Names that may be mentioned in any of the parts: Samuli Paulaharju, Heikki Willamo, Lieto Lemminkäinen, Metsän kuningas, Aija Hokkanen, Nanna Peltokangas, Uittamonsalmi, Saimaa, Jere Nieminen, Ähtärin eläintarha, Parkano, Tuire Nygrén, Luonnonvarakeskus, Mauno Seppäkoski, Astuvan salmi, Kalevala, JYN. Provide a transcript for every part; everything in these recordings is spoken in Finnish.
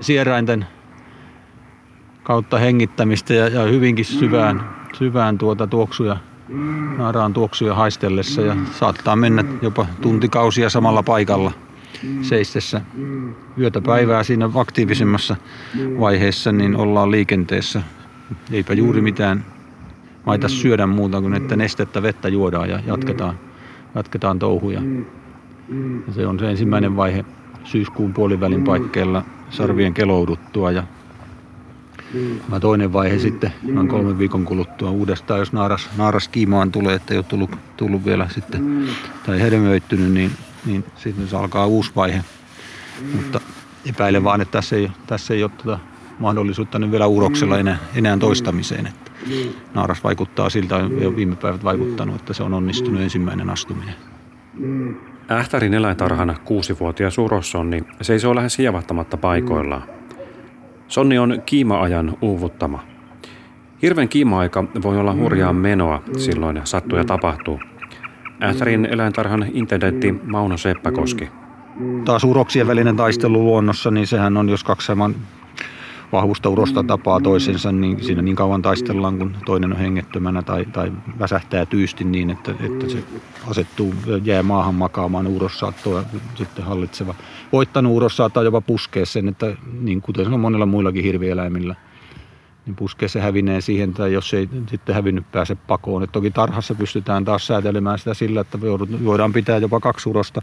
sierainten kautta hengittämistä ja hyvinkin syvään tuoksuja, naaraan tuoksuja haistellessa, ja saattaa mennä jopa tuntikausia samalla paikalla seistessä. Yötä päivää siinä aktiivisemmassa vaiheessa niin ollaan liikenteessä. Eipä juuri mitään maita syödä muuta kuin että nestettä, vettä juodaan ja jatketaan touhuja. Ja se on se ensimmäinen vaihe syyskuun puolivälin paikkeilla sarvien kelouduttua, ja toinen vaihe sitten noin 3 viikon kuluttua uudestaan, jos naaras kiimaan tulee, että ei ole tullut vielä sitten tai hedelmöittynyt, niin sitten se alkaa uusi vaihe. Mutta epäilen vaan, että tässä ei ole tätä mahdollisuutta nyt vielä uroksella enää toistamiseen. Että naaras vaikuttaa siltä, jo viime päivät vaikuttanut, että se on onnistunut ensimmäinen astuminen. Ähtärin eläintarhan 6-vuotias urosonni seisoo lähes hievahtamatta paikoillaan. Sonni on kiima-ajan uuvuttama. Hirven kiima-aika voi olla hurjaa menoa, silloin sattuu ja tapahtuu. Ähtärin eläintarhan intendentti Mauno Seppäkoski. Taas uroksien välinen taistelu luonnossa, niin sehän on, jos kaksi saman vahvusta urosta tapaa toisensa, niin siinä niin kauan taistellaan, kun toinen on hengettömänä tai väsähtää tyysti niin, että se asettuu, jää maahan makaamaan. Uros saattaa sitten hallitseva. Voittanut uros saattaa jopa puskea sen, että niin kuten on monella muillakin hirvieläimillä, niin puskee se hävineen siihen, tai jos ei sitten hävinnyt, pääse pakoon. Et toki tarhassa pystytään taas säätelemään sitä sillä, että voidaan pitää jopa 2 urosta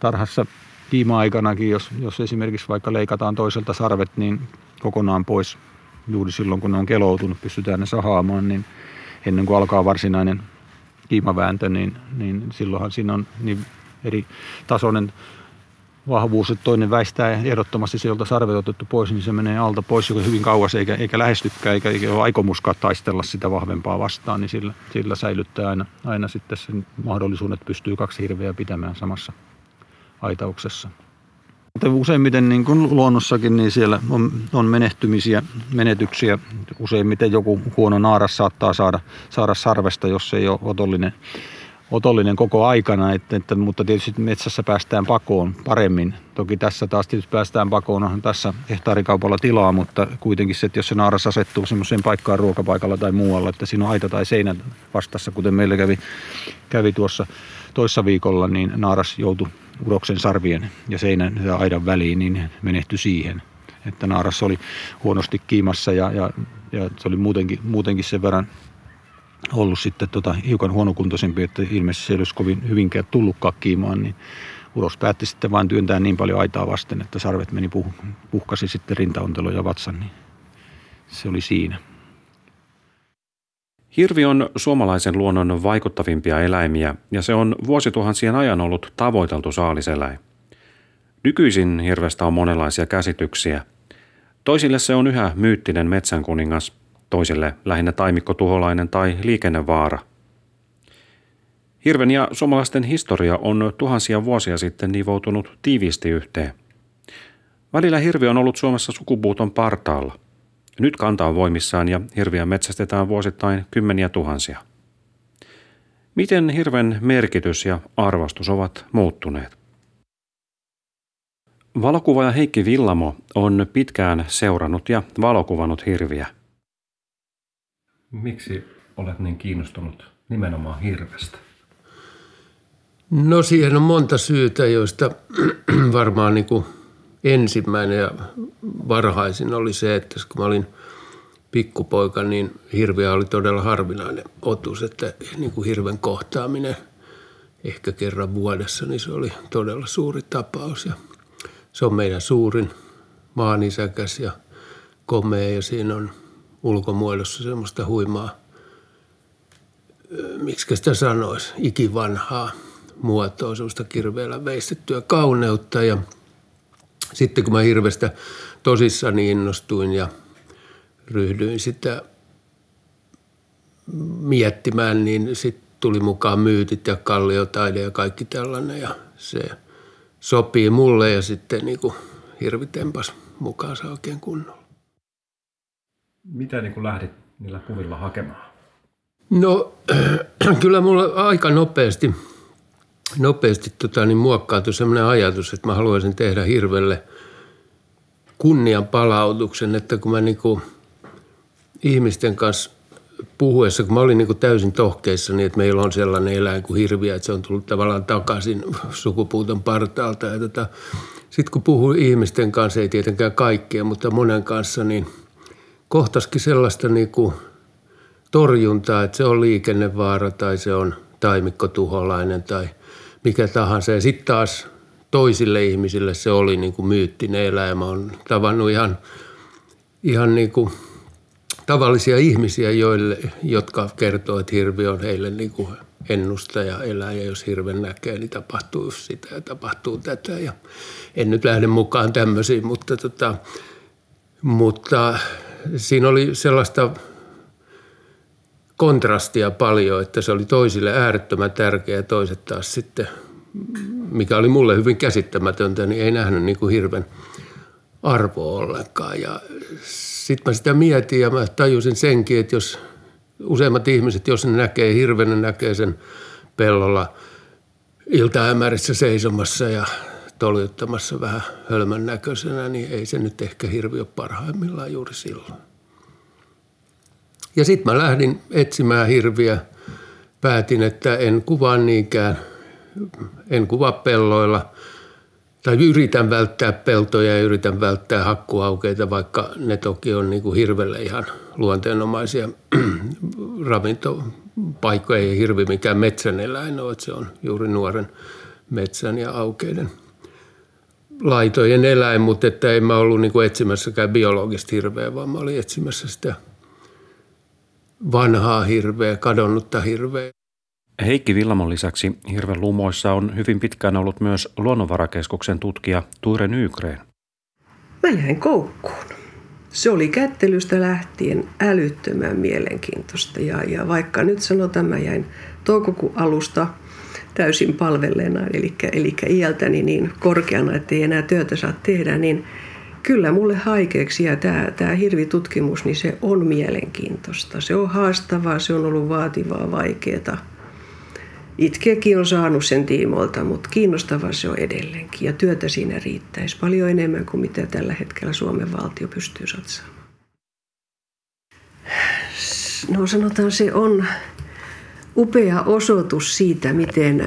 tarhassa kiima-aikanakin, jos esimerkiksi vaikka leikataan toiselta sarvet, niin kokonaan pois juuri silloin, kun ne on keloutunut, pystytään ne sahaamaan, niin ennen kuin alkaa varsinainen kiimavääntö, niin silloinhan siinä on niin eri tasoinen vahvuus, että toinen väistää ehdottomasti sieltä sarvet otettu pois, niin se menee alta pois joka hyvin kauas, eikä lähestykään, eikä ole aikomuskaan taistella sitä vahvempaa vastaan, niin sillä säilyttää aina sitten sen mahdollisuuden, että pystyy 2 hirveä pitämään samassa aitauksessa. Useimmiten niin kuin luonnossakin, niin siellä on menetyksiä. Useimmiten joku huono naaras saattaa saada sarvesta, jos ei ole otollinen koko aikana. Mutta tietysti metsässä päästään pakoon paremmin. Toki tässä taas tietysti päästään pakoon, onhan tässä hehtaarikaupalla tilaa, mutta kuitenkin se, että jos se naaras asettuu semmoiseen paikkaan ruokapaikalla tai muualla, että siinä on aita tai seinä vastassa, kuten meillä kävi tuossa toissa viikolla, niin naaras joutui uroksen sarvien ja seinän ja aidan väliin, niin menehtyi siihen. Että naaras oli huonosti kiimassa ja se oli muutenkin sen verran ollut sitten hiukan huonokuntoisempi, että ilmeisesti se ei olisi kovin hyvinkään tullutkaan kiimaan, niin uros päätti sitten vain työntää niin paljon aitaa vasten, että sarvet meni puhkasi sitten rintaontelon ja vatsan, niin se oli siinä. Hirvi on suomalaisen luonnon vaikuttavimpia eläimiä, ja se on vuosituhansien ajan ollut tavoiteltu saaliseläin. Nykyisin hirvestä on monenlaisia käsityksiä. Toisille se on yhä myyttinen metsän kuningas, toisille lähinnä taimikkotuholainen tai liikennevaara. Hirven ja suomalaisten historia on tuhansia vuosia sitten nivoutunut tiiviisti yhteen. Välillä hirvi on ollut Suomessa sukupuuton partaalla. Nyt kanta on voimissaan ja hirviä metsästetään vuosittain kymmeniä tuhansia. Miten hirven merkitys ja arvostus ovat muuttuneet? Valokuvaaja Heikki Willamo on pitkään seurannut ja valokuvannut hirviä. Miksi olet niin kiinnostunut nimenomaan hirvestä? No siihen on monta syytä, joista varmaan ensimmäinen ja varhaisin oli se, että kun mä olin pikkupoika, niin hirviä oli todella harvinainen otus, että niin kuin hirven kohtaaminen ehkä kerran vuodessa, niin se oli todella suuri tapaus. Ja se on meidän suurin maanisäkäs ja komea, ja siinä on ulkomuodossa semmoista huimaa, miksikä sitä sanoisi, ikivanhaa muotoa, semmoista kirveellä veistettyä kauneutta. Ja sitten kun mä hirvestä tosissani innostuin ja ryhdyin sitä miettimään, niin sitten tuli mukaan myytit ja kalliotaide ja kaikki tällainen. Ja se sopii mulle, ja sitten hirvi tempas mukaansa oikein kunnolla. Mitä lähdit niillä kuvilla hakemaan? No kyllä mulla aika nopeasti nopeasti muokkaantui sellainen ajatus, että mä haluaisin tehdä hirvelle kunnianpalautuksen, että kun mä ihmisten kanssa puhuessa, kun mä olin täysin tohkeissa, niin että meillä on sellainen eläin kuin hirviä, että se on tullut tavallaan takaisin sukupuuton partaalta. Ja sitten kun puhuin ihmisten kanssa, ei tietenkään kaikkea, mutta monen kanssa, niin kohtasikin sellaista torjuntaa, että se on liikennevaara tai se on taimikkotuholainen tai mikä tahansa. Ja sitten taas toisille ihmisille se oli myyttinen eläin. Mä oon tavannut ihan tavallisia ihmisiä, jotka kertoo, että hirvi on heille ennustaja eläin, ja jos hirven näkee, niin tapahtuu sitä ja tapahtuu tätä. Ja en nyt lähde mukaan tämmöisiin, mutta siinä oli sellaista kontrastia paljon, että se oli toisille äärettömän tärkeä ja toiset taas sitten, mikä oli mulle hyvin käsittämätöntä, niin ei nähnyt hirven arvoa ollenkaan. Ja sitten mä sitä mietin ja mä tajusin senkin, että jos useimmat ihmiset, jos ne näkee hirven, ne näkee sen pellolla iltaämärissä seisomassa ja toljuttamassa vähän hölmän näköisenä, niin ei se nyt ehkä hirvi ole parhaimmillaan juuri silloin. Ja sitten mä lähdin etsimään hirviä. Päätin, että en kuvaa niinkään, en kuvaa pelloilla. Tai yritän välttää peltoja ja yritän välttää hakkuaukeita, vaikka ne toki on hirvelle ihan luonteenomaisia ravintopaikkoja. Ei hirvi mikään metsän eläin ole, että se on juuri nuoren metsän ja aukeiden laitojen eläin, mutta että en mä ollut etsimässäkään biologista hirveä, vaan mä olin etsimässä sitä vanhaa hirveä, kadonnutta hirveä. Heikki Villamon lisäksi hirven lumoissa on hyvin pitkään ollut myös Luonnonvarakeskuksen tutkija Tuire Nygrén. Mä jäin koukkuun. Se oli kättelystä lähtien älyttömän mielenkiintoista. Ja vaikka nyt sanotaan, mä jäin toukokuun alusta täysin palvelleena, eli iältäni niin korkeana, ettei enää työtä saa tehdä, niin kyllä mulle haikeeksi ja tämä hirvitutkimus, niin se on mielenkiintoista. Se on haastavaa, se on ollut vaativaa, vaikeaa. Itkeäkin on saanut sen tiimoilta, mutta kiinnostavaa se on edelleenkin. Ja työtä siinä riittäisi paljon enemmän kuin mitä tällä hetkellä Suomen valtio pystyy satsaamaan. No sanotaan, se on upea osoitus siitä,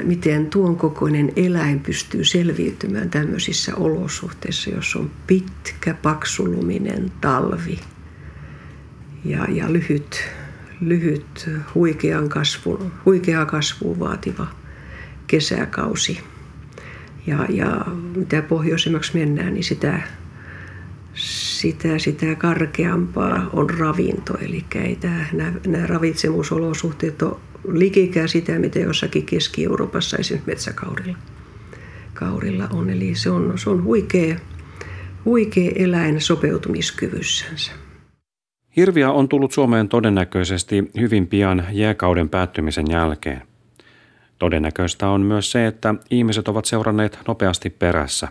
miten tuon kokoinen eläin pystyy selviytymään tämmöisissä olosuhteissa, jos on pitkä, paksuluminen talvi ja lyhyt huikeaa kasvua vaativa kesäkausi. Ja mitä pohjoisemmaksi mennään, niin sitä karkeampaa on ravinto. Eli nämä ravitsemusolosuhteet on likikään sitä, mitä jossakin Keski-Euroopassa esimerkiksi metsäkaurilla on. Eli se on huikea eläin sopeutumiskyvyssänsä. Hirviä on tullut Suomeen todennäköisesti hyvin pian jääkauden päättymisen jälkeen. Todennäköistä on myös se, että ihmiset ovat seuranneet nopeasti perässä.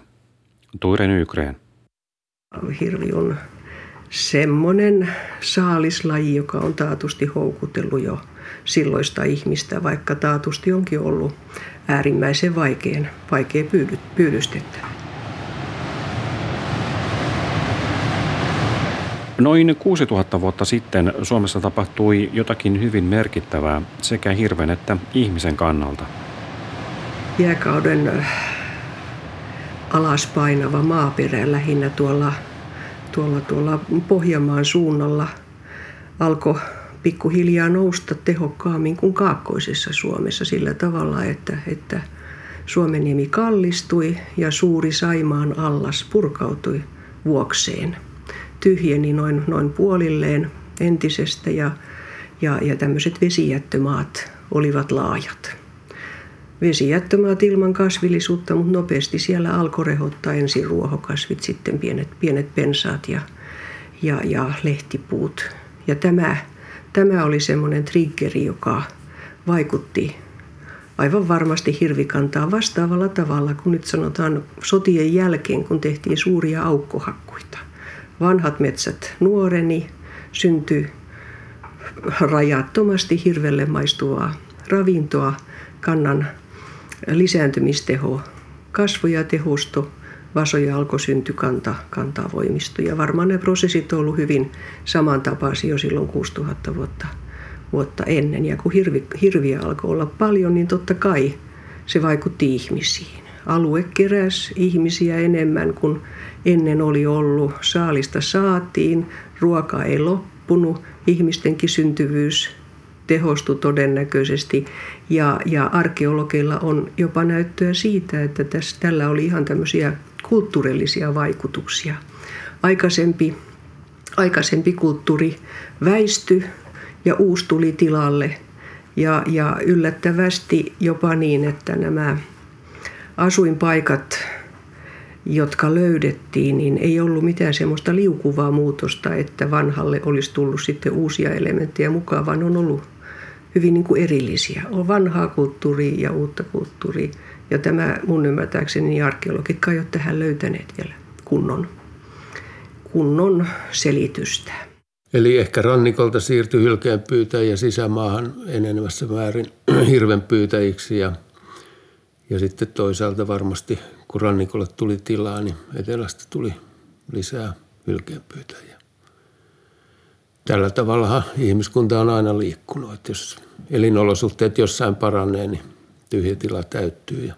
Tuire Nygrén. Hirvi on semmoinen saalislaji, joka on taatusti houkutellut jo silloista ihmistä, vaikka taatusti onkin ollut äärimmäisen vaikea pyydystettävä. Noin 6000 vuotta sitten Suomessa tapahtui jotakin hyvin merkittävää sekä hirven että ihmisen kannalta. Jääkauden alaspainava maaperä lähinnä tuolla Pohjanmaan suunnalla alkoi pikkuhiljaa nousta tehokkaammin kuin kaakkoisessa Suomessa sillä tavalla, että Suomenniemi kallistui ja suuri Saimaan allas purkautui vuokseen. Tyhjeni noin puolilleen entisestä ja tämmöiset vesijättömaat olivat laajat. Vesijättömaat ilman kasvillisuutta, mutta nopeasti siellä alkoi rehottaa ensin ruohokasvit, sitten pienet pensaat ja lehtipuut. Ja tämä oli semmoinen triggeri, joka vaikutti aivan varmasti hirvikantaa vastaavalla tavalla kuin nyt sanotaan sotien jälkeen, kun tehtiin suuria aukkohakkuita. Vanhat metsät nuoreni, syntyi rajattomasti hirvelle maistuvaa ravintoa, kannan lisääntymisteho kasvoja tehosto, vasoja alkoi synty, kantaa voimistui. Ja varmaan ne prosessit on ollut hyvin samantapaisia jo silloin 6000 vuotta ennen. Ja kun hirviä alkoi olla paljon, niin totta kai se vaikutti ihmisiin. Alue keräsi ihmisiä enemmän kuin ennen oli ollut. Saalista saatiin, ruoka ei loppunut, ihmistenkin syntyvyys tehostui todennäköisesti. Ja arkeologeilla on jopa näyttöä siitä, että tällä oli ihan tämmöisiä kulttuurillisia vaikutuksia. Aikaisempi kulttuuri väistyi ja uusi tuli tilalle. Ja yllättävästi jopa niin, että nämä asuinpaikat, jotka löydettiin, niin ei ollut mitään semmoista liukuvaa muutosta, että vanhalle olisi tullut sitten uusia elementtejä mukaan, vaan on ollut hyvin niin kuin erillisiä. On vanhaa kulttuuria ja uutta kulttuuria. Ja tämä mun ymmärtääkseni niin arkeologitkaan ei ole tähän löytäneet vielä kunnon selitystä. Eli ehkä rannikolta siirtyi hylkeenpyytäjiä sisämaahan enenevässä määrin hirvenpyytäjiksi ja sitten toisaalta varmasti, kun rannikolle tuli tilaa, niin etelästä tuli lisää hylkeenpyytäjiä. Tällä tavallahan ihmiskunta on aina liikkunut, että jos elinolosuhteet jossain paranee, niin tyhjä tila täyttyy.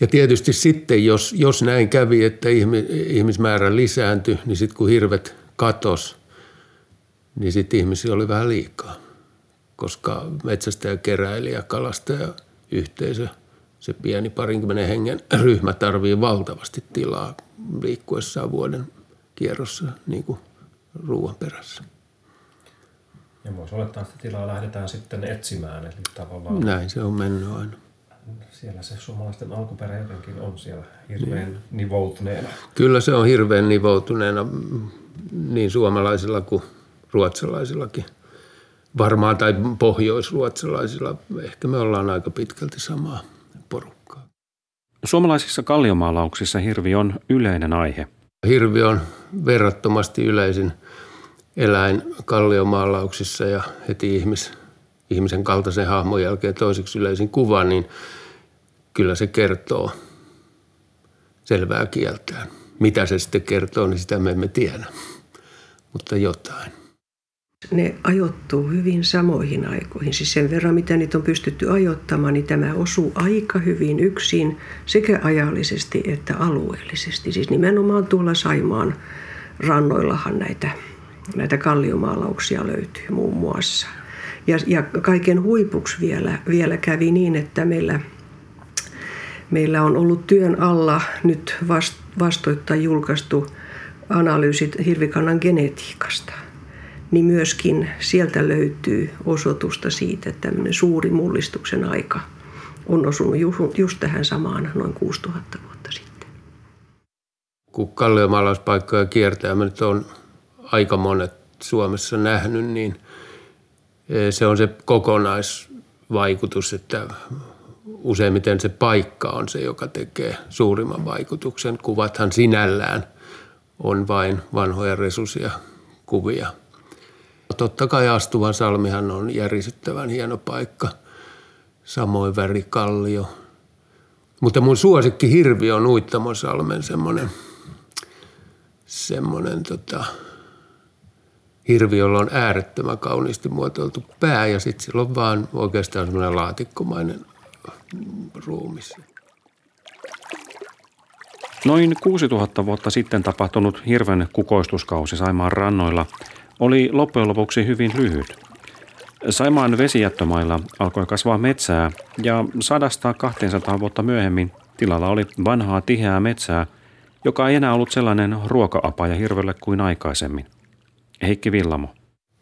Ja tietysti sitten, jos näin kävi, että ihmismäärä lisääntyi, niin sitten kun hirvet katosi, niin sitten ihmisiä oli vähän liikaa, koska metsästäjä, keräilijä, kalastaja, yhteisö, se pieni 20 hengen ryhmä tarvii valtavasti tilaa liikkuessaan vuoden kierrossa niin kuin ruoan perässä. Ja voisi olettaa, että tilaa lähdetään sitten etsimään. Eli tavallaan näin se on mennyt aina. Siellä se suomalaisten alkuperä jotenkin on siellä hirveän nivoutuneena. Kyllä se on hirveän nivoutuneena niin suomalaisilla kuin ruotsalaisillakin. Varmaan tai pohjoisruotsalaisilla ehkä me ollaan aika pitkälti samaa porukkaa. Suomalaisissa kalliomaalauksissa hirvi on yleinen aihe. Hirvi on verrattomasti yleisin eläin kalliomaalauksissa ja heti ihmisen kaltaisen hahmon jälkeen toiseksi yleisin kuva, niin kyllä se kertoo selvää kieltään. Mitä se sitten kertoo, niin sitä me emme tiedä, mutta jotain. Ne ajoittuu hyvin samoihin aikoihin. Siis sen verran, mitä niitä on pystytty ajoittamaan, niin tämä osuu aika hyvin yksin sekä ajallisesti että alueellisesti. Siis nimenomaan tuolla Saimaan rannoillahan näitä kalliomaalauksia löytyy muun muassa. Ja kaiken huipuksi vielä kävi niin, että meillä on ollut työn alla nyt vastoittain julkaistu analyysit hirvikannan genetiikasta. Niin myöskin sieltä löytyy osoitusta siitä, että tämmöinen suuri mullistuksen aika on osunut just tähän samaan noin 6000 vuotta sitten. Kun kalliomaalauspaikkoja kiertää, mä nyt olen aika monet Suomessa nähnyt, niin se on se kokonaisvaikutus, että useimmiten se paikka on se, joka tekee suurimman vaikutuksen. Kuvathan sinällään on vain vanhoja resursseja kuvia. Totta kai Astuvan salmihan on järisyttävän hieno paikka, samoin värikallio. Mutta mun suosikki hirvi on Uittamonsalmen semmoinen hirvi, jolla on äärettömän kauniisti muotoiltu pää ja sitten sillä on vaan oikeastaan semmoinen laatikkomainen ruumis. Noin 6000 vuotta sitten tapahtunut hirven kukoistuskausi Saimaan rannoilla oli loppujen lopuksi hyvin lyhyt. Saimaan vesijättömailla alkoi kasvaa metsää ja 100–200 vuotta myöhemmin tilalla oli vanhaa tiheää metsää, joka ei enää ollut sellainen ruoka-apaja hirvelle kuin aikaisemmin. Heikki Willamo.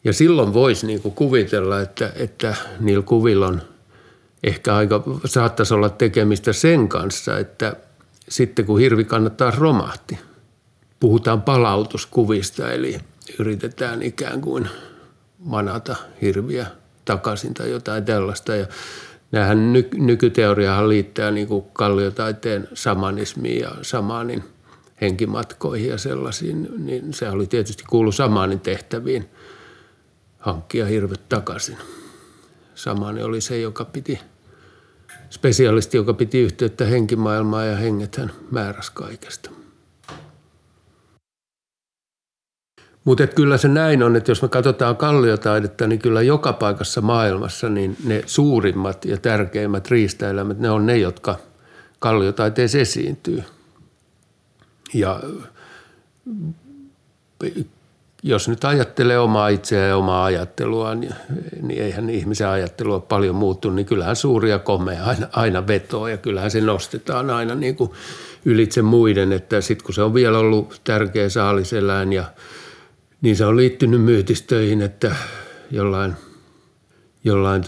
Ja silloin voisi niinku kuvitella, että niillä kuvilla on ehkä saattaisi olla tekemistä sen kanssa, että sitten kun hirvi kannattaa romahti, puhutaan palautuskuvista, eli yritetään ikään kuin manata hirviä takaisin tai jotain tällaista. Ja näähän nykyteoriahan liittää niin kuin kalliotaiteen shamanismiin ja shamanin henkimatkoihin ja sellaisiin. Niin se oli tietysti kuulu shamanin tehtäviin hankkia hirvet takaisin. Shamani oli se, joka piti spesialisti, joka piti yhteyttä henkimaailmaan, ja henget hän määräsi kaikesta. Mutta kyllä se näin on, että jos me katsotaan kalliotaidetta, niin kyllä joka paikassa maailmassa niin ne suurimmat ja tärkeimmät riistaeläimet, ne on ne, jotka kalliotaiteessa esiintyy. Ja jos nyt ajattelee omaa itseään ja omaa ajatteluaan, niin eihän ihmisen ajattelua paljon muuttunut, niin kyllähän suuri ja komea aina vetoo ja kyllähän se nostetaan aina niin kuin ylitse muiden, että sitten kun se on vielä ollut tärkeä saaliseläin ja niin se on liittynyt myytistöihin, että jollain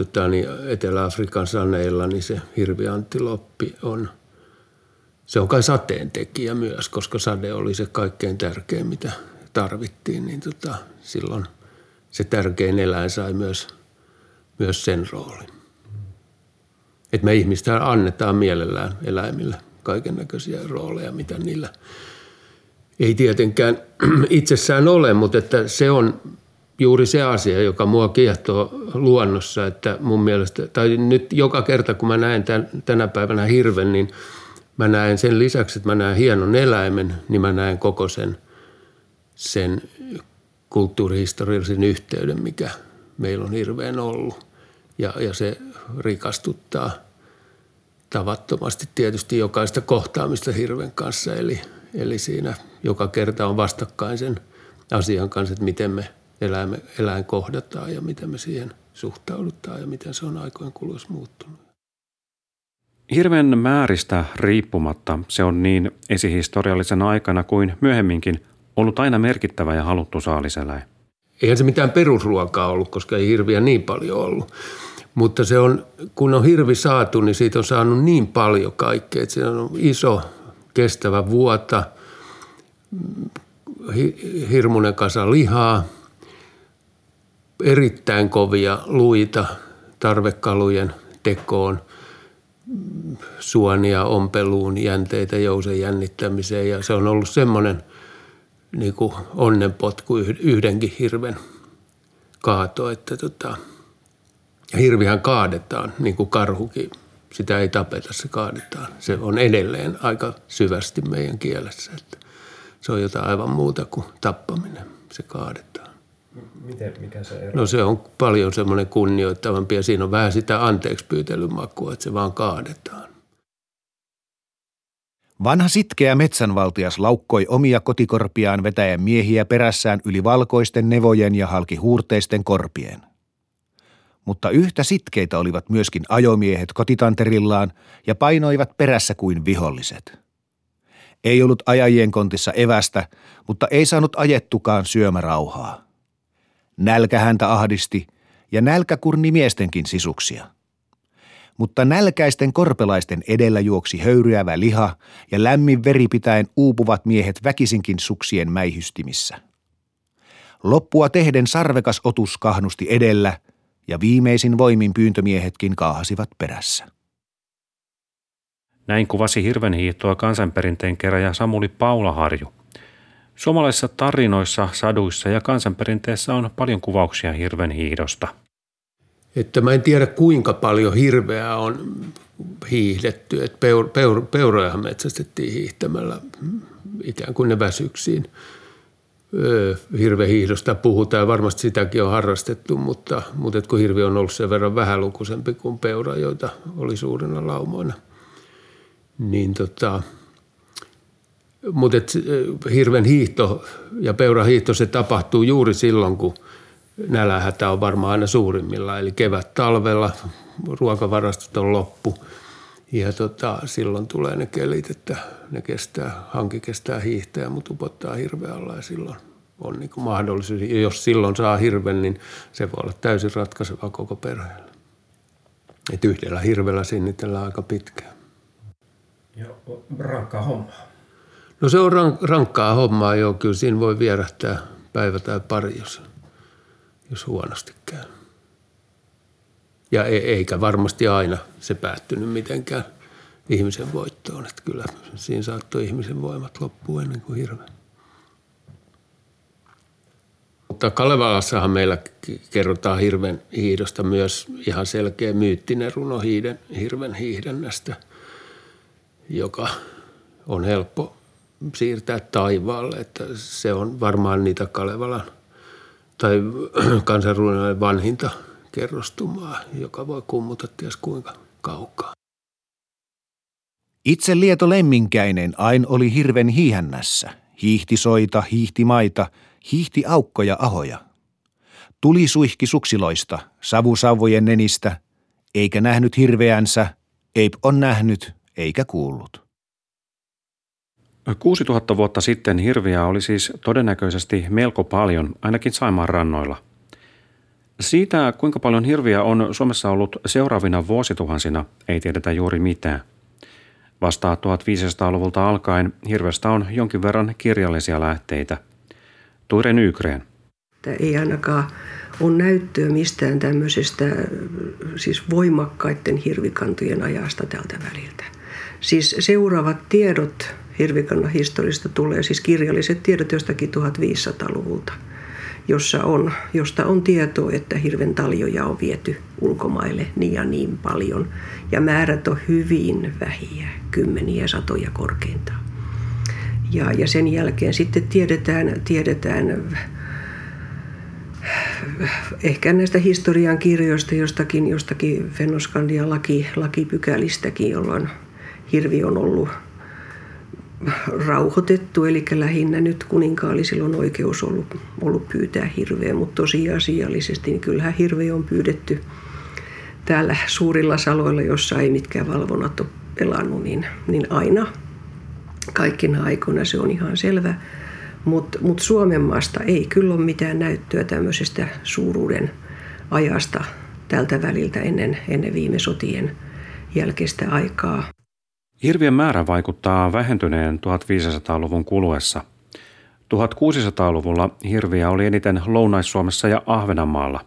Etelä-Afrikan saneilla niin se hirviantiloppi on. Se on kai sateentekijä myös, koska sade oli se kaikkein tärkein, mitä tarvittiin. Niin silloin se tärkein eläin sai myös sen roolin. Et me ihmistä annetaan mielellään eläimille kaikennäköisiä rooleja, mitä niillä ei tietenkään itsessään ole, mutta että se on juuri se asia, joka mua kiehtoo luonnossa. Että mun mielestä, tai nyt joka kerta, kun mä näen tänä päivänä hirven, niin mä näen sen lisäksi, että mä näen hienon eläimen, niin mä näen koko sen kulttuurihistoriallisen yhteyden, mikä meillä on hirveän ollut. Ja se rikastuttaa tavattomasti tietysti jokaista kohtaamista hirven kanssa, eli siinä joka kerta on vastakkain sen asian kanssa, että miten me eläin kohdataan ja miten me siihen suhtaudutaan ja miten se on aikojen kuluessa muuttunut. Hirven määristä riippumatta se on niin esihistoriallisen aikana kuin myöhemminkin ollut aina merkittävä ja haluttu saaliseläin. Eihän se mitään perusruokaa ollut, koska ei hirviä niin paljon ollut. Mutta se on, kun on hirvi saatu, niin siitä on saanut niin paljon kaikkea, että se on iso kestävä vuota, hirmuinen kasa lihaa, erittäin kovia luita tarvekalujen tekoon, suonia ompeluun, jänteitä jousen jännittämiseen, ja se on ollut semmoinen niin kuin onnenpotku yhdenkin hirven kaato. Että hirvihän kaadetaan, niin kuin karhukin. Sitä ei tapeta, se kaadetaan. Se on edelleen aika syvästi meidän kielessä. Että se on jotain aivan muuta kuin tappaminen, se kaadetaan. Miten, mikä se ero? No se on paljon semmoinen kunnioittavampi ja siinä on vähän sitä anteeksi pyytelyn makua, että se vaan kaadetaan. Vanha sitkeä metsänvaltias laukkoi omia kotikorpiaan vetäen miehiä perässään yli valkoisten nevojen ja halki huurteisten korpien. Mutta yhtä sitkeitä olivat myöskin ajomiehet kotitanterillaan ja painoivat perässä kuin viholliset. Ei ollut ajajien kontissa evästä, mutta ei saanut ajettukaan syömärauhaa. Nälkä häntä ahdisti ja nälkä kurni miestenkin sisuksia. Mutta nälkäisten korpelaisten edellä juoksi höyryävä liha ja lämmin veri pitäen uupuvat miehet väkisinkin suksien mäihystimissä. Loppua tehden sarvekas otus kahnusti edellä ja viimeisin voimin pyyntömiehetkin kaahasivat perässä. Näin kuvasi hirvenhiihtoa kansanperinteen keräjä Samuli Paulaharju. Suomalaisissa tarinoissa, saduissa ja kansanperinteessä on paljon kuvauksia hirvenhiihdosta. Että mä en tiedä kuinka paljon hirveä on hiihdetty. Että peurojahan metsästettiin hiihtämällä ikään kuin ne väsyksiin. Hirvehiihdosta puhutaan, varmasti sitäkin on harrastettu, mutta kun hirvi on ollut sen verran vähälukuisempi kuin peura, joita oli suurena laumoina, niin mutta hirven hiihto ja peuran hiihto, se tapahtuu juuri silloin, kun nälähätä on varmaan aina suurimmillaan. Eli kevät-talvella ruokavarastot on loppu ja silloin tulee ne kelit, että hanki kestää hiihtää, mutta upottaa hirveä alla ja silloin on niin kuin mahdollisuus. Ja jos silloin saa hirven, niin se voi olla täysin ratkaiseva koko perheellä. Et yhdellä hirvellä sinnitellään aika pitkään. Ja rankkaa hommaa. No se on rankkaa hommaa, joo. Kyllä siinä voi vierähtää päivä tai pari, jos huonosti käy. Ja eikä varmasti aina se päättynyt mitenkään ihmisen voittoon. Että kyllä siinä saattoi ihmisen voimat loppua ennen kuin hirveä. Mutta Kalevalassahan meillä kerrotaan hirven hiihdosta myös ihan selkeä myyttinen runo hirven hiihdennästä, joka on helppo siirtää taivaalle. Että se on varmaan niitä Kalevalan tai kansanrunojen vanhinta kerrostumaa, joka voi kummuta ties kuinka kaukaa. Itse Lieto Lemminkäinen ain oli hirven hiihännässä. Hiihti soita, hiihti maita, hiihti aukkoja ahoja. Tuli suihki suksiloista, savu sauvojen nenistä, eikä nähnyt hirveänsä, eip on nähnyt eikä kuullut. 6000 vuotta sitten hirviä oli siis todennäköisesti melko paljon, ainakin Saimaan rannoilla. Siitä, kuinka paljon hirviä on Suomessa ollut seuraavina vuosituhansina, ei tiedetä juuri mitään. Vasta 1500-luvulta alkaen hirvestä on jonkin verran kirjallisia lähteitä. Tuire Nygrén. Ei ainakaan ole näyttöä mistään tämmöisestä siis voimakkaiden hirvikantojen ajasta tältä väliltä. Siis seuraavat tiedot hirvikannan historiasta tulee, siis kirjalliset tiedot jostakin 1500-luvulta, josta on tietoa, että hirven taljoja on viety ulkomaille niin ja niin paljon. Ja määrät on hyvin vähiä, kymmeniä, satoja korkeintaan. Ja sen jälkeen sitten tiedetään ehkä näistä historian kirjoista jostakin Fennoskandian lakipykälistäkin, jolloin hirvi on ollut rauhoitettu, eli lähinnä nyt kuninkaallisilla on oikeus ollut pyytää hirveä, mutta tosiasiallisesti niin kyllähän hirveä on pyydetty täällä suurilla saloilla, jossa ei mitkään valvonnat ole pelannut, niin aina kaikkina aikoina se on ihan selvä. Mut Suomen maasta ei kyllä ole mitään näyttöä tämmöisestä suuruuden ajasta tältä väliltä ennen viime sotien jälkeistä aikaa. Hirvien määrä vaikuttaa vähentyneen 1500-luvun kuluessa. 1600-luvulla hirviä oli eniten Lounais-Suomessa ja Ahvenanmaalla.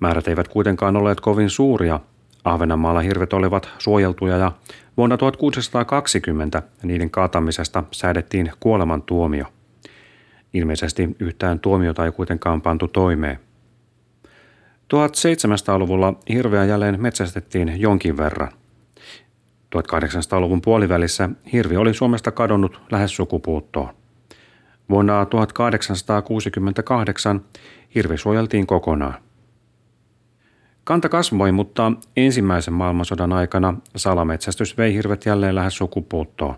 Määrät eivät kuitenkaan olleet kovin suuria. Ahvenanmaalla hirvet olivat suojeltuja ja vuonna 1620 niiden kaatamisesta säädettiin kuolemantuomio. Ilmeisesti yhtään tuomiota ei kuitenkaan pantu toimeen. 1700-luvulla hirveä jälleen metsästettiin jonkin verran. 1800-luvun puolivälissä hirvi oli Suomesta kadonnut lähes sukupuuttoon. Vuonna 1868 hirvi suojeltiin kokonaan. Kanta kasvoi, mutta ensimmäisen maailmansodan aikana salametsästys vei hirvet jälleen lähes sukupuuttoon.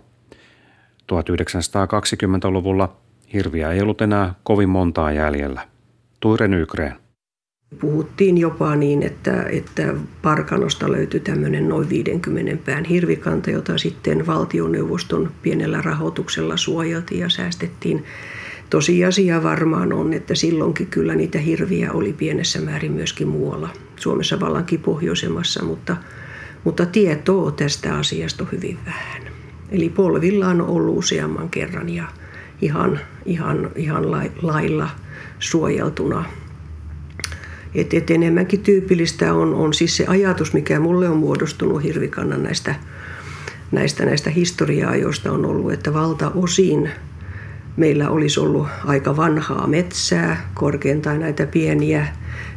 1920-luvulla hirviä ei ollut enää kovin montaa jäljellä. Tuire Nygrén. Puhuttiin jopa niin, että Parkanosta löytyi tämmöinen noin 50 pään hirvikanta, jota sitten valtioneuvoston pienellä rahoituksella suojeltiin ja säästettiin. Tosiasia varmaan on, että silloinkin kyllä niitä hirviä oli pienessä määrin myöskin muualla. Suomessa vallankin pohjoisemmassa, mutta tietoa tästä asiasta on hyvin vähän. Eli polvilla on ollut useamman kerran ja ihan lailla suojeltuna. Et enemmänkin tyypillistä on siis se ajatus, mikä mulle on muodostunut hirvikannan näistä historiaa, joista on ollut, että valtaosin meillä olisi ollut aika vanhaa metsää, korkeintaan näitä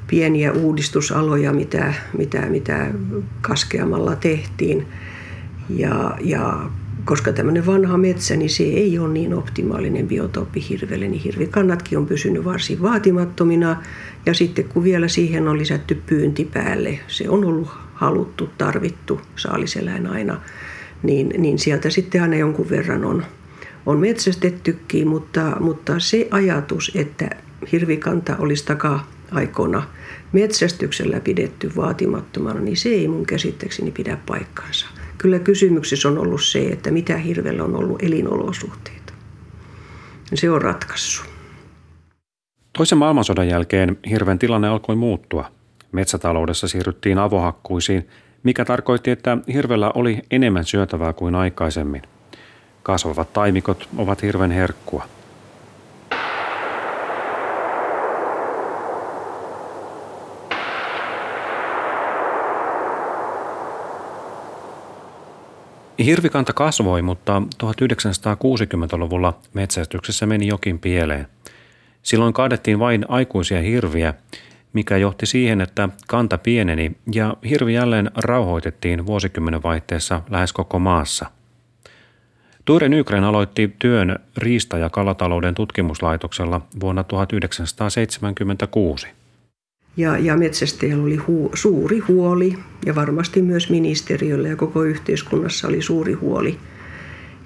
pieniä uudistusaloja, mitä kaskeamalla tehtiin. Ja koska tämmöinen vanha metsä, niin se ei ole niin optimaalinen biotooppi hirvelle, niin hirvikannatkin on pysynyt varsin vaatimattomina. Ja sitten kun vielä siihen on lisätty pyynti päälle, se on ollut haluttu, tarvittu saaliseläin aina, niin sieltä sitten aina jonkun verran on metsästettykin, mutta se ajatus, että hirvikanta olisi taka-aikoina metsästyksellä pidetty vaatimattomana, niin se ei mun käsittekseni pidä paikkaansa. Kyllä kysymyksessä on ollut se, että mitä hirvellä on ollut elinolosuhteita. Se on ratkaissut. Toisen maailmansodan jälkeen hirven tilanne alkoi muuttua. Metsätaloudessa siirryttiin avohakkuisiin, mikä tarkoitti, että hirvellä oli enemmän syötävää kuin aikaisemmin. Kasvavat taimikot ovat hirven herkkua. Hirvikanta kasvoi, mutta 1960-luvulla metsästyksessä meni jokin pieleen. Silloin kaadettiin vain aikuisia hirviä, mikä johti siihen, että kanta pieneni ja hirvi jälleen rauhoitettiin vuosikymmenen vaihteessa lähes koko maassa. Tuire Nygrén aloitti työn riista- ja kalatalouden tutkimuslaitoksella vuonna 1976. Ja metsästäjällä oli suuri huoli, ja varmasti myös ministeriöllä ja koko yhteiskunnassa oli suuri huoli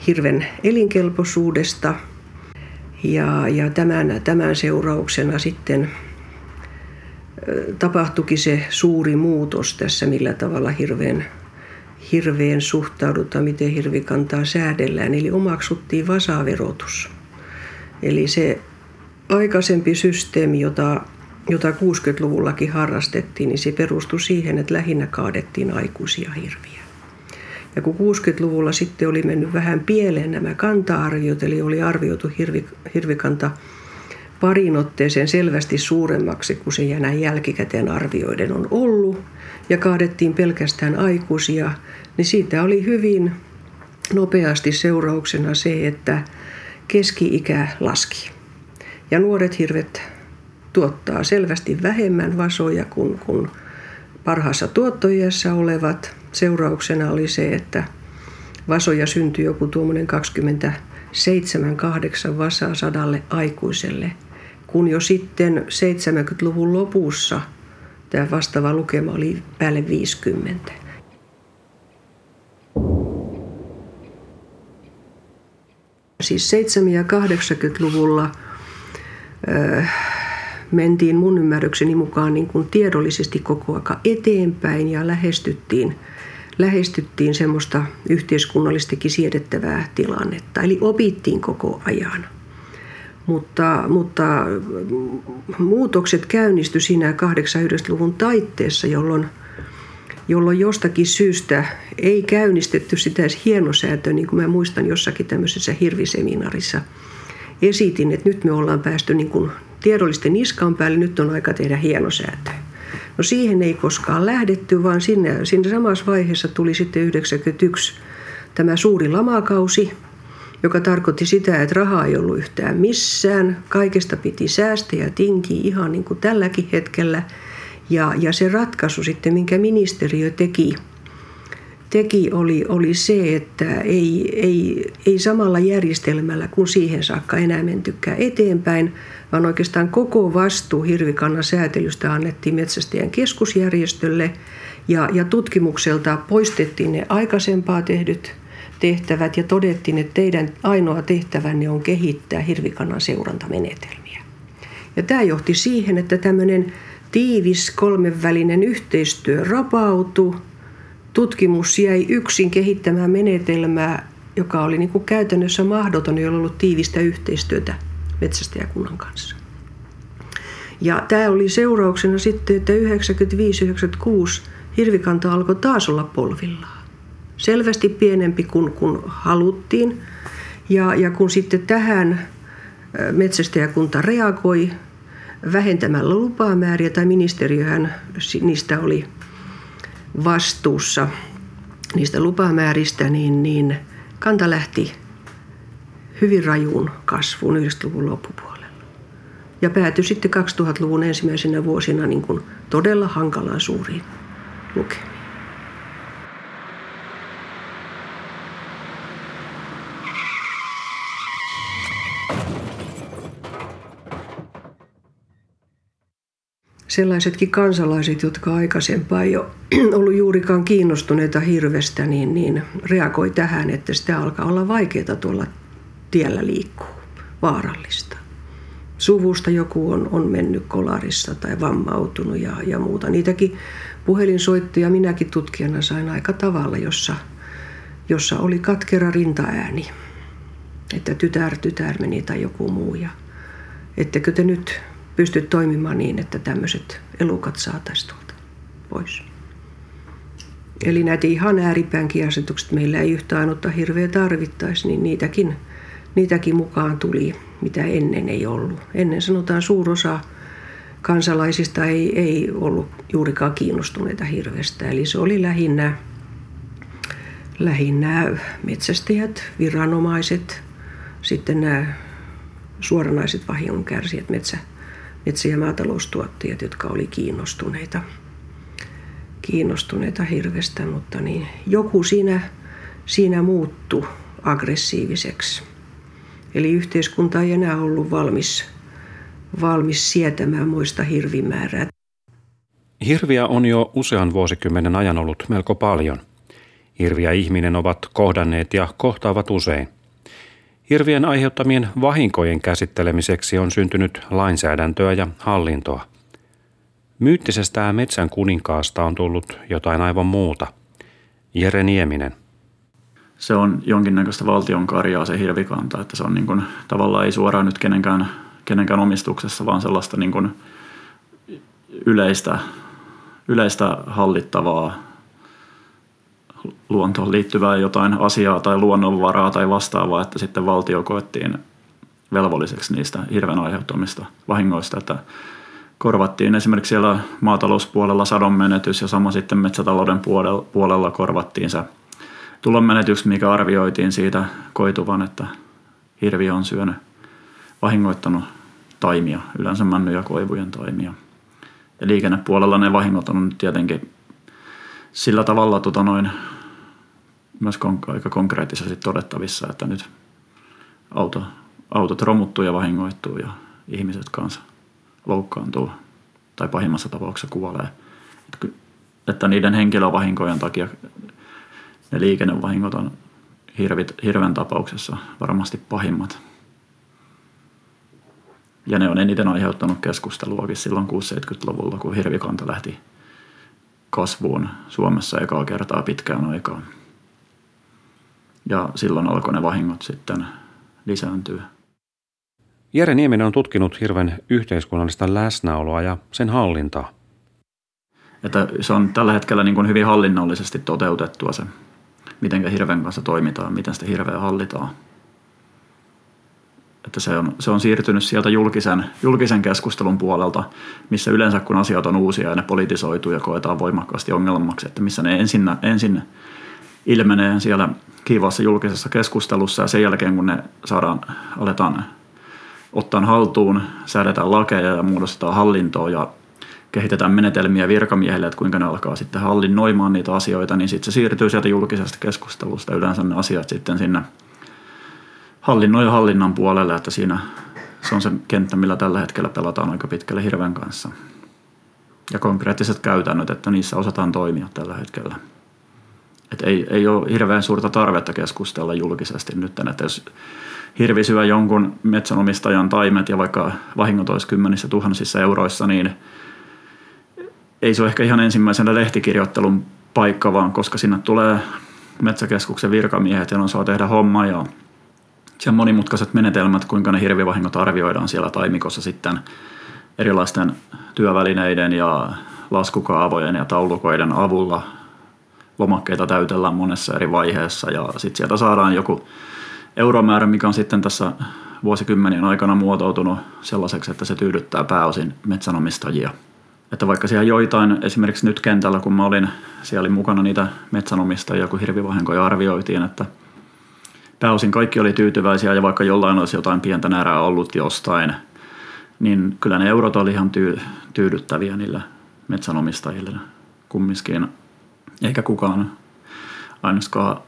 hirven elinkelpoisuudesta. Ja tämän seurauksena sitten tapahtuikin se suuri muutos tässä, millä tavalla hirveen suhtaudutaan, miten hirvikantaa säädellään. Eli omaksuttiin vasaverotus. Eli se aikaisempi systeemi, jota 60-luvullakin harrastettiin, niin se perustui siihen, että lähinnä kaadettiin aikuisia hirviä. Ja kun 60-luvulla sitten oli mennyt vähän pieleen nämä kanta-arviot, eli oli arvioitu hirvikanta parin otteeseen selvästi suuremmaksi kuin se ja näin jälkikäteen arvioiden on ollut, ja kaadettiin pelkästään aikuisia, niin siitä oli hyvin nopeasti seurauksena se, että keski-ikä laski. Ja nuoret hirvet tuottaa selvästi vähemmän vasoja kuin parhaassa tuottoiässä olevat. Seurauksena oli se, että vasoja syntyi joku tuommoinen 27-8 vasaa 100 aikuiselle, kun jo sitten 70-luvun lopussa tämä vastaava lukema oli päälle 50. Siis 70- ja 80-luvulla mentiin mun ymmärrykseni mukaan niin kuin tiedollisesti koko aika eteenpäin ja lähestyttiin semmoista yhteiskunnallistakin siedettävää tilannetta. Eli opittiin koko ajan. Mutta muutokset käynnistyi siinä 80-luvun taitteessa, jolloin jostakin syystä ei käynnistetty sitä edes hienosäätöä, niin kuin mä muistan jossakin tämmöisessä hirviseminaarissa esitin, että nyt me ollaan päästy niin kuin tiedollisten niskaan päälle, nyt on aika tehdä hienosäätöä. No siihen ei koskaan lähdetty, vaan siinä samassa vaiheessa tuli sitten 1991 tämä suuri lamakausi, joka tarkoitti sitä, että rahaa ei ollut yhtään missään. Kaikesta piti säästää ja tinkiä ihan niin kuin tälläkin hetkellä. Ja se ratkaisu sitten, minkä ministeriö teki oli se, että ei samalla järjestelmällä kuin siihen saakka enää mentykään eteenpäin, vaan oikeastaan koko vastuu hirvikannan säätelystä annettiin Metsästäjän keskusjärjestölle ja tutkimukselta poistettiin ne aikaisempaa tehdyt tehtävät ja todettiin, että teidän ainoa tehtävänne on kehittää hirvikannan seurantamenetelmiä. Ja tämä johti siihen, että tämmöinen tiivis kolmenvälinen yhteistyö rapautui. Tutkimus jäi yksin kehittämään menetelmää, joka oli niin kuin käytännössä mahdoton, jolla ollut tiivistä yhteistyötä metsästäjäkunnan kanssa. Ja tämä oli seurauksena sitten, että 95-96 hirvikanta alkoi taas olla polvillaan. Selvästi pienempi kuin haluttiin. Ja kun sitten tähän metsästäjäkunta reagoi vähentämällä lupamääriä, tai ministeriöhän niistä oli vastuussa niistä lupamääristä, niin kanta lähti hyvin rajuun kasvuun 90-luvun loppupuolella. Ja päätyi sitten 2000-luvun ensimmäisenä vuosina niin kuin todella hankalaan suuriin lukemiin. Sellaisetkin kansalaiset, jotka aikaisempaa ei ole ollut juurikaan kiinnostuneita hirvestä, niin reagoi tähän, että sitä alkaa olla vaikeaa tuolla tiellä liikkuu, vaarallista. Suvusta joku on mennyt kolarissa tai vammautunut ja muuta. Niitäkin puhelinsoittoja minäkin tutkijana sain aika tavalla, jossa oli katkera rintaääni, että tytär meni tai joku muu. Ja ettekö te nyt pysty toimimaan niin, että tämmöiset elukat saataisiin tuolta pois. Eli näitä ihan ääripäänkin asetukset, meillä ei yhtä ainutta hirveä tarvittaisi, niin niitäkin mukaan tuli, mitä ennen ei ollut. Ennen sanotaan suurosa kansalaisista ei ollut juurikaan kiinnostuneita hirvestä. Eli se oli lähinnä metsästäjät, viranomaiset, sitten nämä suoranaiset vahingonkärsijät, metsä- ja maataloustuottajat, jotka oli kiinnostuneita hirvestä, mutta niin, joku siinä muuttui aggressiiviseksi. Eli yhteiskunta ei enää ollut valmis sietämään muista hirvimäärää. Hirviä on jo usean vuosikymmenen ajan ollut melko paljon. Hirvi ja ihminen ovat kohdanneet ja kohtaavat usein. Hirvien aiheuttamien vahinkojen käsittelemiseksi on syntynyt lainsäädäntöä ja hallintoa. Myyttisestä metsän kuninkaasta on tullut jotain aivan muuta. Jere Nieminen. Se on jonkinnäköistä valtion karjaa se hirvikanta, että se on niin kuin, tavallaan ei suoraan nyt kenenkään omistuksessa, vaan sellaista niin kuin yleistä hallittavaa luontoon liittyvää jotain asiaa tai luonnonvaraa tai vastaavaa, että sitten valtio koettiin velvolliseksi niistä hirven aiheuttamista vahingoista, että korvattiin esimerkiksi siellä maatalouspuolella sadonmenetys ja sama sitten metsätalouden puolella korvattiin se tulonmenetys, mikä arvioitiin siitä koituvan, että hirvi on syönyt, vahingoittanut taimia, yleensä männyn ja koivujen taimia. Ja liikennepuolella ne vahingot on nyt tietenkin sillä tavalla myös aika konkreettisesti todettavissa, että nyt autot romuttuu ja vahingoittuu ja ihmiset kanssa loukkaantuu tai pahimmassa tapauksessa kuolee. Että niiden henkilövahinkojen takia ne liikennevahingot on hirven tapauksessa varmasti pahimmat. Ja ne on eniten aiheuttanut keskusteluakin silloin 60-70-luvulla, kun hirvikanta lähti kasvuun Suomessa ekaa kertaa pitkään aikaan. Ja silloin alkoi ne vahingot sitten lisääntyä. Jere Nieminen on tutkinut hirven yhteiskunnallista läsnäoloa ja sen hallintaa. Että se on tällä hetkellä niin kuin hyvin hallinnollisesti toteutettua se, miten hirven kanssa toimitaan, miten sitä hirveä hallitaan. Että se on siirtynyt sieltä julkisen keskustelun puolelta, missä yleensä kun asiat on uusia ja ne politisoituu ja koetaan voimakkaasti ongelmaksi, että missä ne ensin ilmenee siellä kiivaassa julkisessa keskustelussa ja sen jälkeen kun ne aletaan ottaa haltuun, säädetään lakeja ja muodostetaan hallintoa ja kehitetään menetelmiä virkamiehille, että kuinka ne alkaa sitten hallinnoimaan niitä asioita, niin sitten se siirtyy sieltä julkisesta keskustelusta yleensä ne asiat sitten sinne hallinnon ja hallinnan puolelle, että siinä se on se kenttä, millä tällä hetkellä pelataan aika pitkälle hirven kanssa. Ja konkreettiset käytännöt, että niissä osataan toimia tällä hetkellä. Että ei ole hirveän suurta tarvetta keskustella julkisesti nyt, että jos hirvi syö jonkun metsänomistajan taimet ja vaikka vahingot olisi kymmenissä tuhansissa euroissa, niin ei se ole ehkä ihan ensimmäisenä lehtikirjoittelun paikka, vaan koska sinne tulee metsäkeskuksen virkamiehet ja on saa tehdä homma ja siellä monimutkaiset menetelmät, kuinka ne hirvivahingot arvioidaan siellä taimikossa sitten erilaisten työvälineiden ja laskukaavojen ja taulukoiden avulla. Lomakkeita täytellään monessa eri vaiheessa ja sitten sieltä saadaan joku euromäärä, mikä on sitten tässä vuosikymmenien aikana muotoutunut sellaiseksi, että se tyydyttää pääosin metsänomistajia. Että vaikka siellä joitain, esimerkiksi nyt kentällä kun mä olin, siellä oli mukana niitä metsänomistajia, kun hirvivahinkoja arvioitiin, että pääosin kaikki oli tyytyväisiä ja vaikka jollain olisi jotain pientä närää ollut jostain, niin kyllä ne eurot oli ihan tyydyttäviä niille metsänomistajille kumminkin. Eikä kukaan ainakaan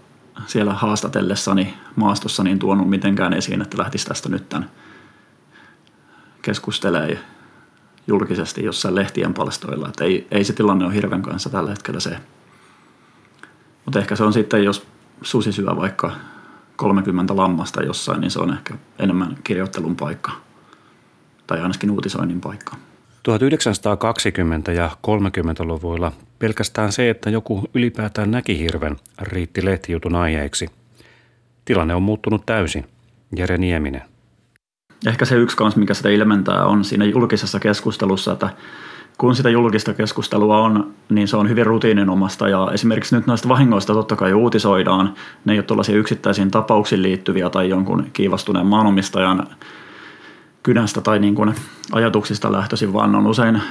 siellä haastatellessani maastossa niin tuonut mitenkään esiin, että lähtisi tästä nyt tämän keskustelemaan julkisesti jossain lehtien palstoilla. Että ei se tilanne ole hirven kanssa tällä hetkellä se. Mutta ehkä se on sitten, jos susi syö vaikka 30 lammasta jossain, niin se on ehkä enemmän kirjoittelun paikka tai ainakin uutisoinnin paikka. 1920- ja 30-luvuilla pelkästään se, että joku ylipäätään näki hirven, riitti lehtijutun aiheeksi. Tilanne on muuttunut täysin. Jere Nieminen. Ehkä se yksi kanssa, mikä sitä ilmentää, on siinä julkisessa keskustelussa, että kun sitä julkista keskustelua on, niin se on hyvin rutiininomasta ja esimerkiksi nyt näistä vahingoista totta kai uutisoidaan. Ne ei ole tuollaisia yksittäisiin tapauksiin liittyviä tai jonkun kiivastuneen maanomistajan kynästä tai niin kuin ajatuksista lähtöisin, vaan on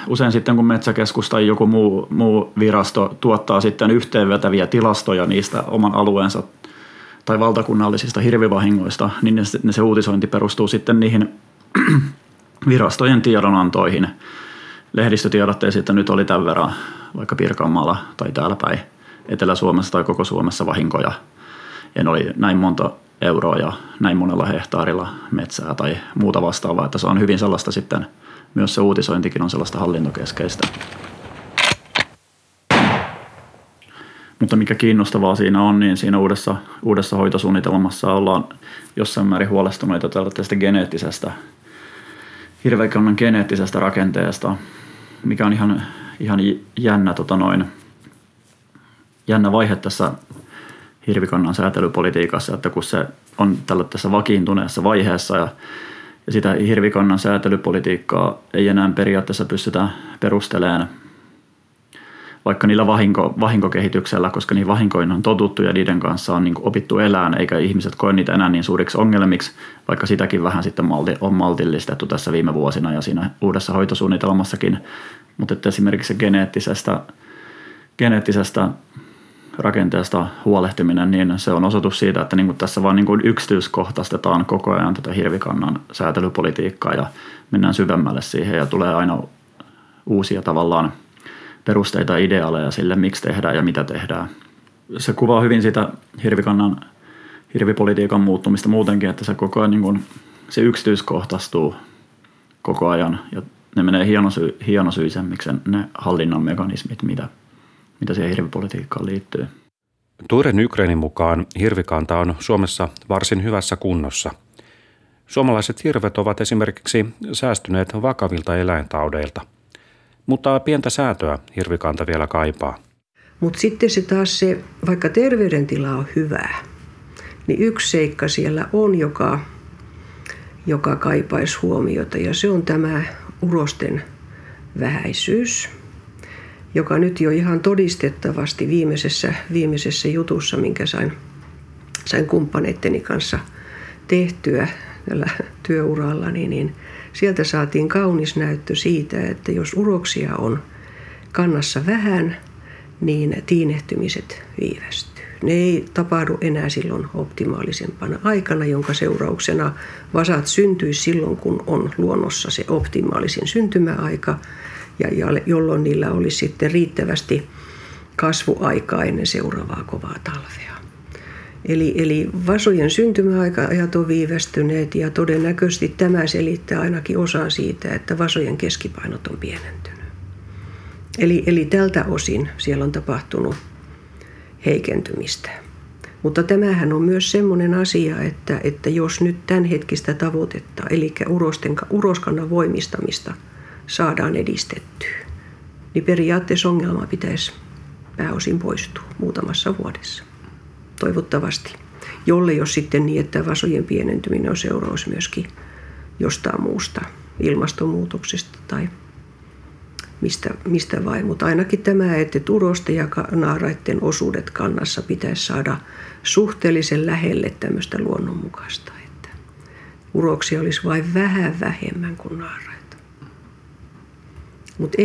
usein sitten kun metsäkeskus tai joku muu virasto tuottaa sitten yhteenvetäviä tilastoja niistä oman alueensa tai valtakunnallisista hirvivahingoista, niin se uutisointi perustuu sitten niihin virastojen tiedonantoihin, lehdistötiedotteisiin, että nyt oli tämän verran vaikka Pirkanmaalla tai täällä päin Etelä-Suomessa tai koko Suomessa vahinkoja. En oli näin monta euroa ja näin monella hehtaarilla metsää tai muuta vastaavaa, että se on hyvin sellaista sitten, myös se uutisointikin on sellaista hallintokeskeistä. Mutta mikä kiinnostavaa siinä on, niin siinä uudessa hoitosuunnitelmassa ollaan jossain määrin huolestuneita tästä hirveäkannan geneettisestä rakenteesta, mikä on ihan jännä, jännä vaihe tässä hirvikannan säätelypolitiikassa, että kun se on tässä vakiintuneessa vaiheessa ja sitä hirvikannan säätelypolitiikkaa ei enää periaatteessa pystytä perustelemaan vaikka niillä vahinkokehityksellä, koska niihin vahinkoihin on totuttu ja niiden kanssa on opittu elään, eikä ihmiset koe niitä enää niin suuriksi ongelmiksi, vaikka sitäkin vähän sitten on maltillistettu tässä viime vuosina ja siinä uudessa hoitosuunnitelmassakin. Mutta että esimerkiksi se geneettisestä rakenteesta huolehtiminen, niin se on osoitus siitä, että tässä vaan yksityiskohtaistetaan koko ajan tätä hirvikannan säätelypolitiikkaa ja mennään syvemmälle siihen ja tulee aina uusia tavallaan perusteita, ideaaleja sille, miksi tehdään ja mitä tehdään. Se kuvaa hyvin sitä hirvipolitiikan muuttumista muutenkin, että se koko ajan se yksityiskohtaistuu koko ajan ja ne menee hienosyisemmiksi ne hallinnan mekanismit, mitä siihen hirvipolitiikkaan liittyy. Tuire Nygrénin mukaan hirvikanta on Suomessa varsin hyvässä kunnossa. Suomalaiset hirvet ovat esimerkiksi säästyneet vakavilta eläintaudeilta. Mutta pientä säätöä hirvikanta vielä kaipaa. Mutta sitten se taas se, vaikka terveydentila on hyvä, niin yksi seikka siellä on, joka kaipaisi huomiota. Ja se on tämä urosten vähäisyys, joka nyt jo ihan todistettavasti viimeisessä jutussa, minkä sain kumppaneitteni kanssa tehtyä tällä työuralla, niin sieltä saatiin kaunis näyttö siitä, että jos uroksia on kannassa vähän, niin tiinehtymiset viivästyy. Ne ei tapahdu enää silloin optimaalisempana aikana, jonka seurauksena vasat syntyy silloin, kun on luonnossa se optimaalisin syntymäaika, ja jolloin niillä olisi sitten riittävästi kasvuaikaa ennen seuraavaa kovaa talvea. Eli vasojen syntymäaikaajat on viivästyneet ja todennäköisesti tämä selittää ainakin osan siitä, että vasojen keskipainot on pienentynyt. Eli tältä osin siellä on tapahtunut heikentymistä. Mutta tämähän on myös semmoinen asia, että jos nyt tämänhetkistä tavoitetta, eli uroskannan voimistamista saadaan edistettyä, niin periaatteessa ongelma pitäisi pääosin poistua muutamassa vuodessa. Toivottavasti, jollei ole sitten niin, että vasojen pienentyminen on seuraus myöskin jostain muusta ilmastonmuutoksesta tai mistä vain. Mutta ainakin tämä, että urosten ja naaraiden osuudet kannassa pitäisi saada suhteellisen lähelle tämmöistä luonnonmukaista. Että uroksia olisi vain vähän vähemmän kuin naaraita. Mutta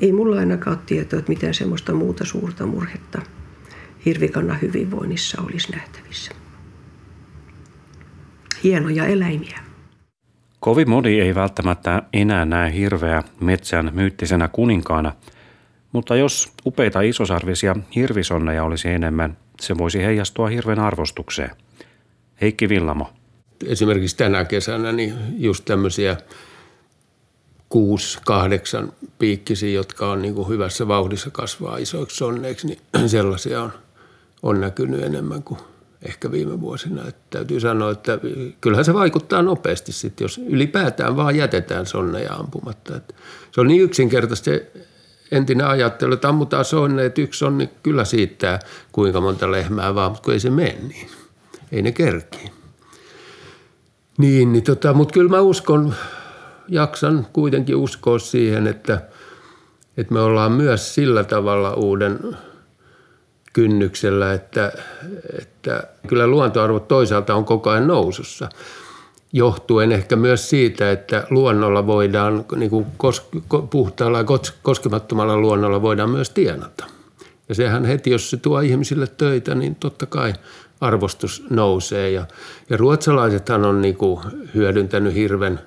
ei mulla ainakaan ole tietoa, että mitään semmoista muuta suurta murhetta hirvikannan hyvinvoinnissa olisi nähtävissä. Hienoja eläimiä. Kovin moni ei välttämättä enää näe hirveä metsän myyttisenä kuninkaana, mutta jos upeita isosarvisia hirvisonneja olisi enemmän, se voisi heijastua hirven arvostukseen. Heikki Willamo. Esimerkiksi tänä kesänä niin just tämmöisiä 6-8 piikkisiä, jotka on niin kuin hyvässä vauhdissa kasvaa isoiksi sonneiksi, niin sellaisia on näkynyt enemmän kuin ehkä viime vuosina. Että täytyy sanoa, että kyllähän se vaikuttaa nopeasti sitten, jos ylipäätään vaan jätetään sonneja ampumatta. Että se on niin yksinkertaisesti se entinen ajattelu, että ammutaan sonneet, yksi sonni kyllä siitä kuinka monta lehmää vaan, mutta kun ei se mene niin. Ei ne kerkiä. Mutta kyllä mä jaksan kuitenkin uskoa siihen, että me ollaan myös sillä tavalla uuden kynnyksellä, että kyllä luontoarvot toisaalta on koko ajan nousussa. Johtuen ehkä myös siitä, että luonnolla voidaan, niin kuin puhtaalla ja koskemattomalla luonnolla voidaan myös tienata. Ja sehän heti, jos se tuo ihmisille töitä, niin totta kai arvostus nousee. Ja ruotsalaisethan on niin kuin hyödyntänyt hirven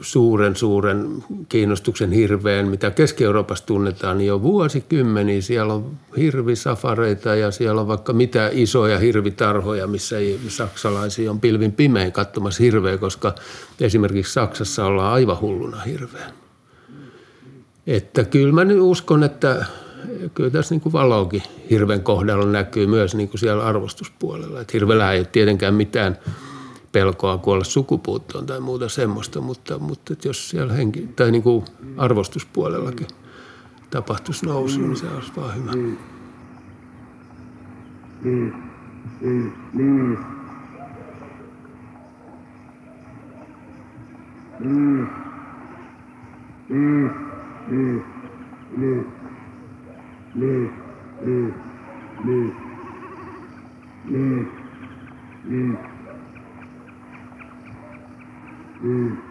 suuren kiinnostuksen hirveen, mitä Keski-Euroopassa tunnetaan, niin jo vuosikymmeniä siellä on hirvisafareita ja siellä on vaikka mitä isoja hirvitarhoja, missä saksalaisia on pilvin pimein katsomassa hirveä, koska esimerkiksi Saksassa ollaan aivan hulluna hirveän. Että kyllä mä nyt uskon, että kyllä tässä niin kuin valoakin hirven kohdalla näkyy myös niin kuin siellä arvostuspuolella. Että hirvellähän ei ole tietenkään mitään pelkoa kuolla sukupuuttoon tai muuta semmoista, mutta jos siellä tai niin kuin arvostuspuolellakin tapahtuisi nousu, niin se olisi vaan hyvä.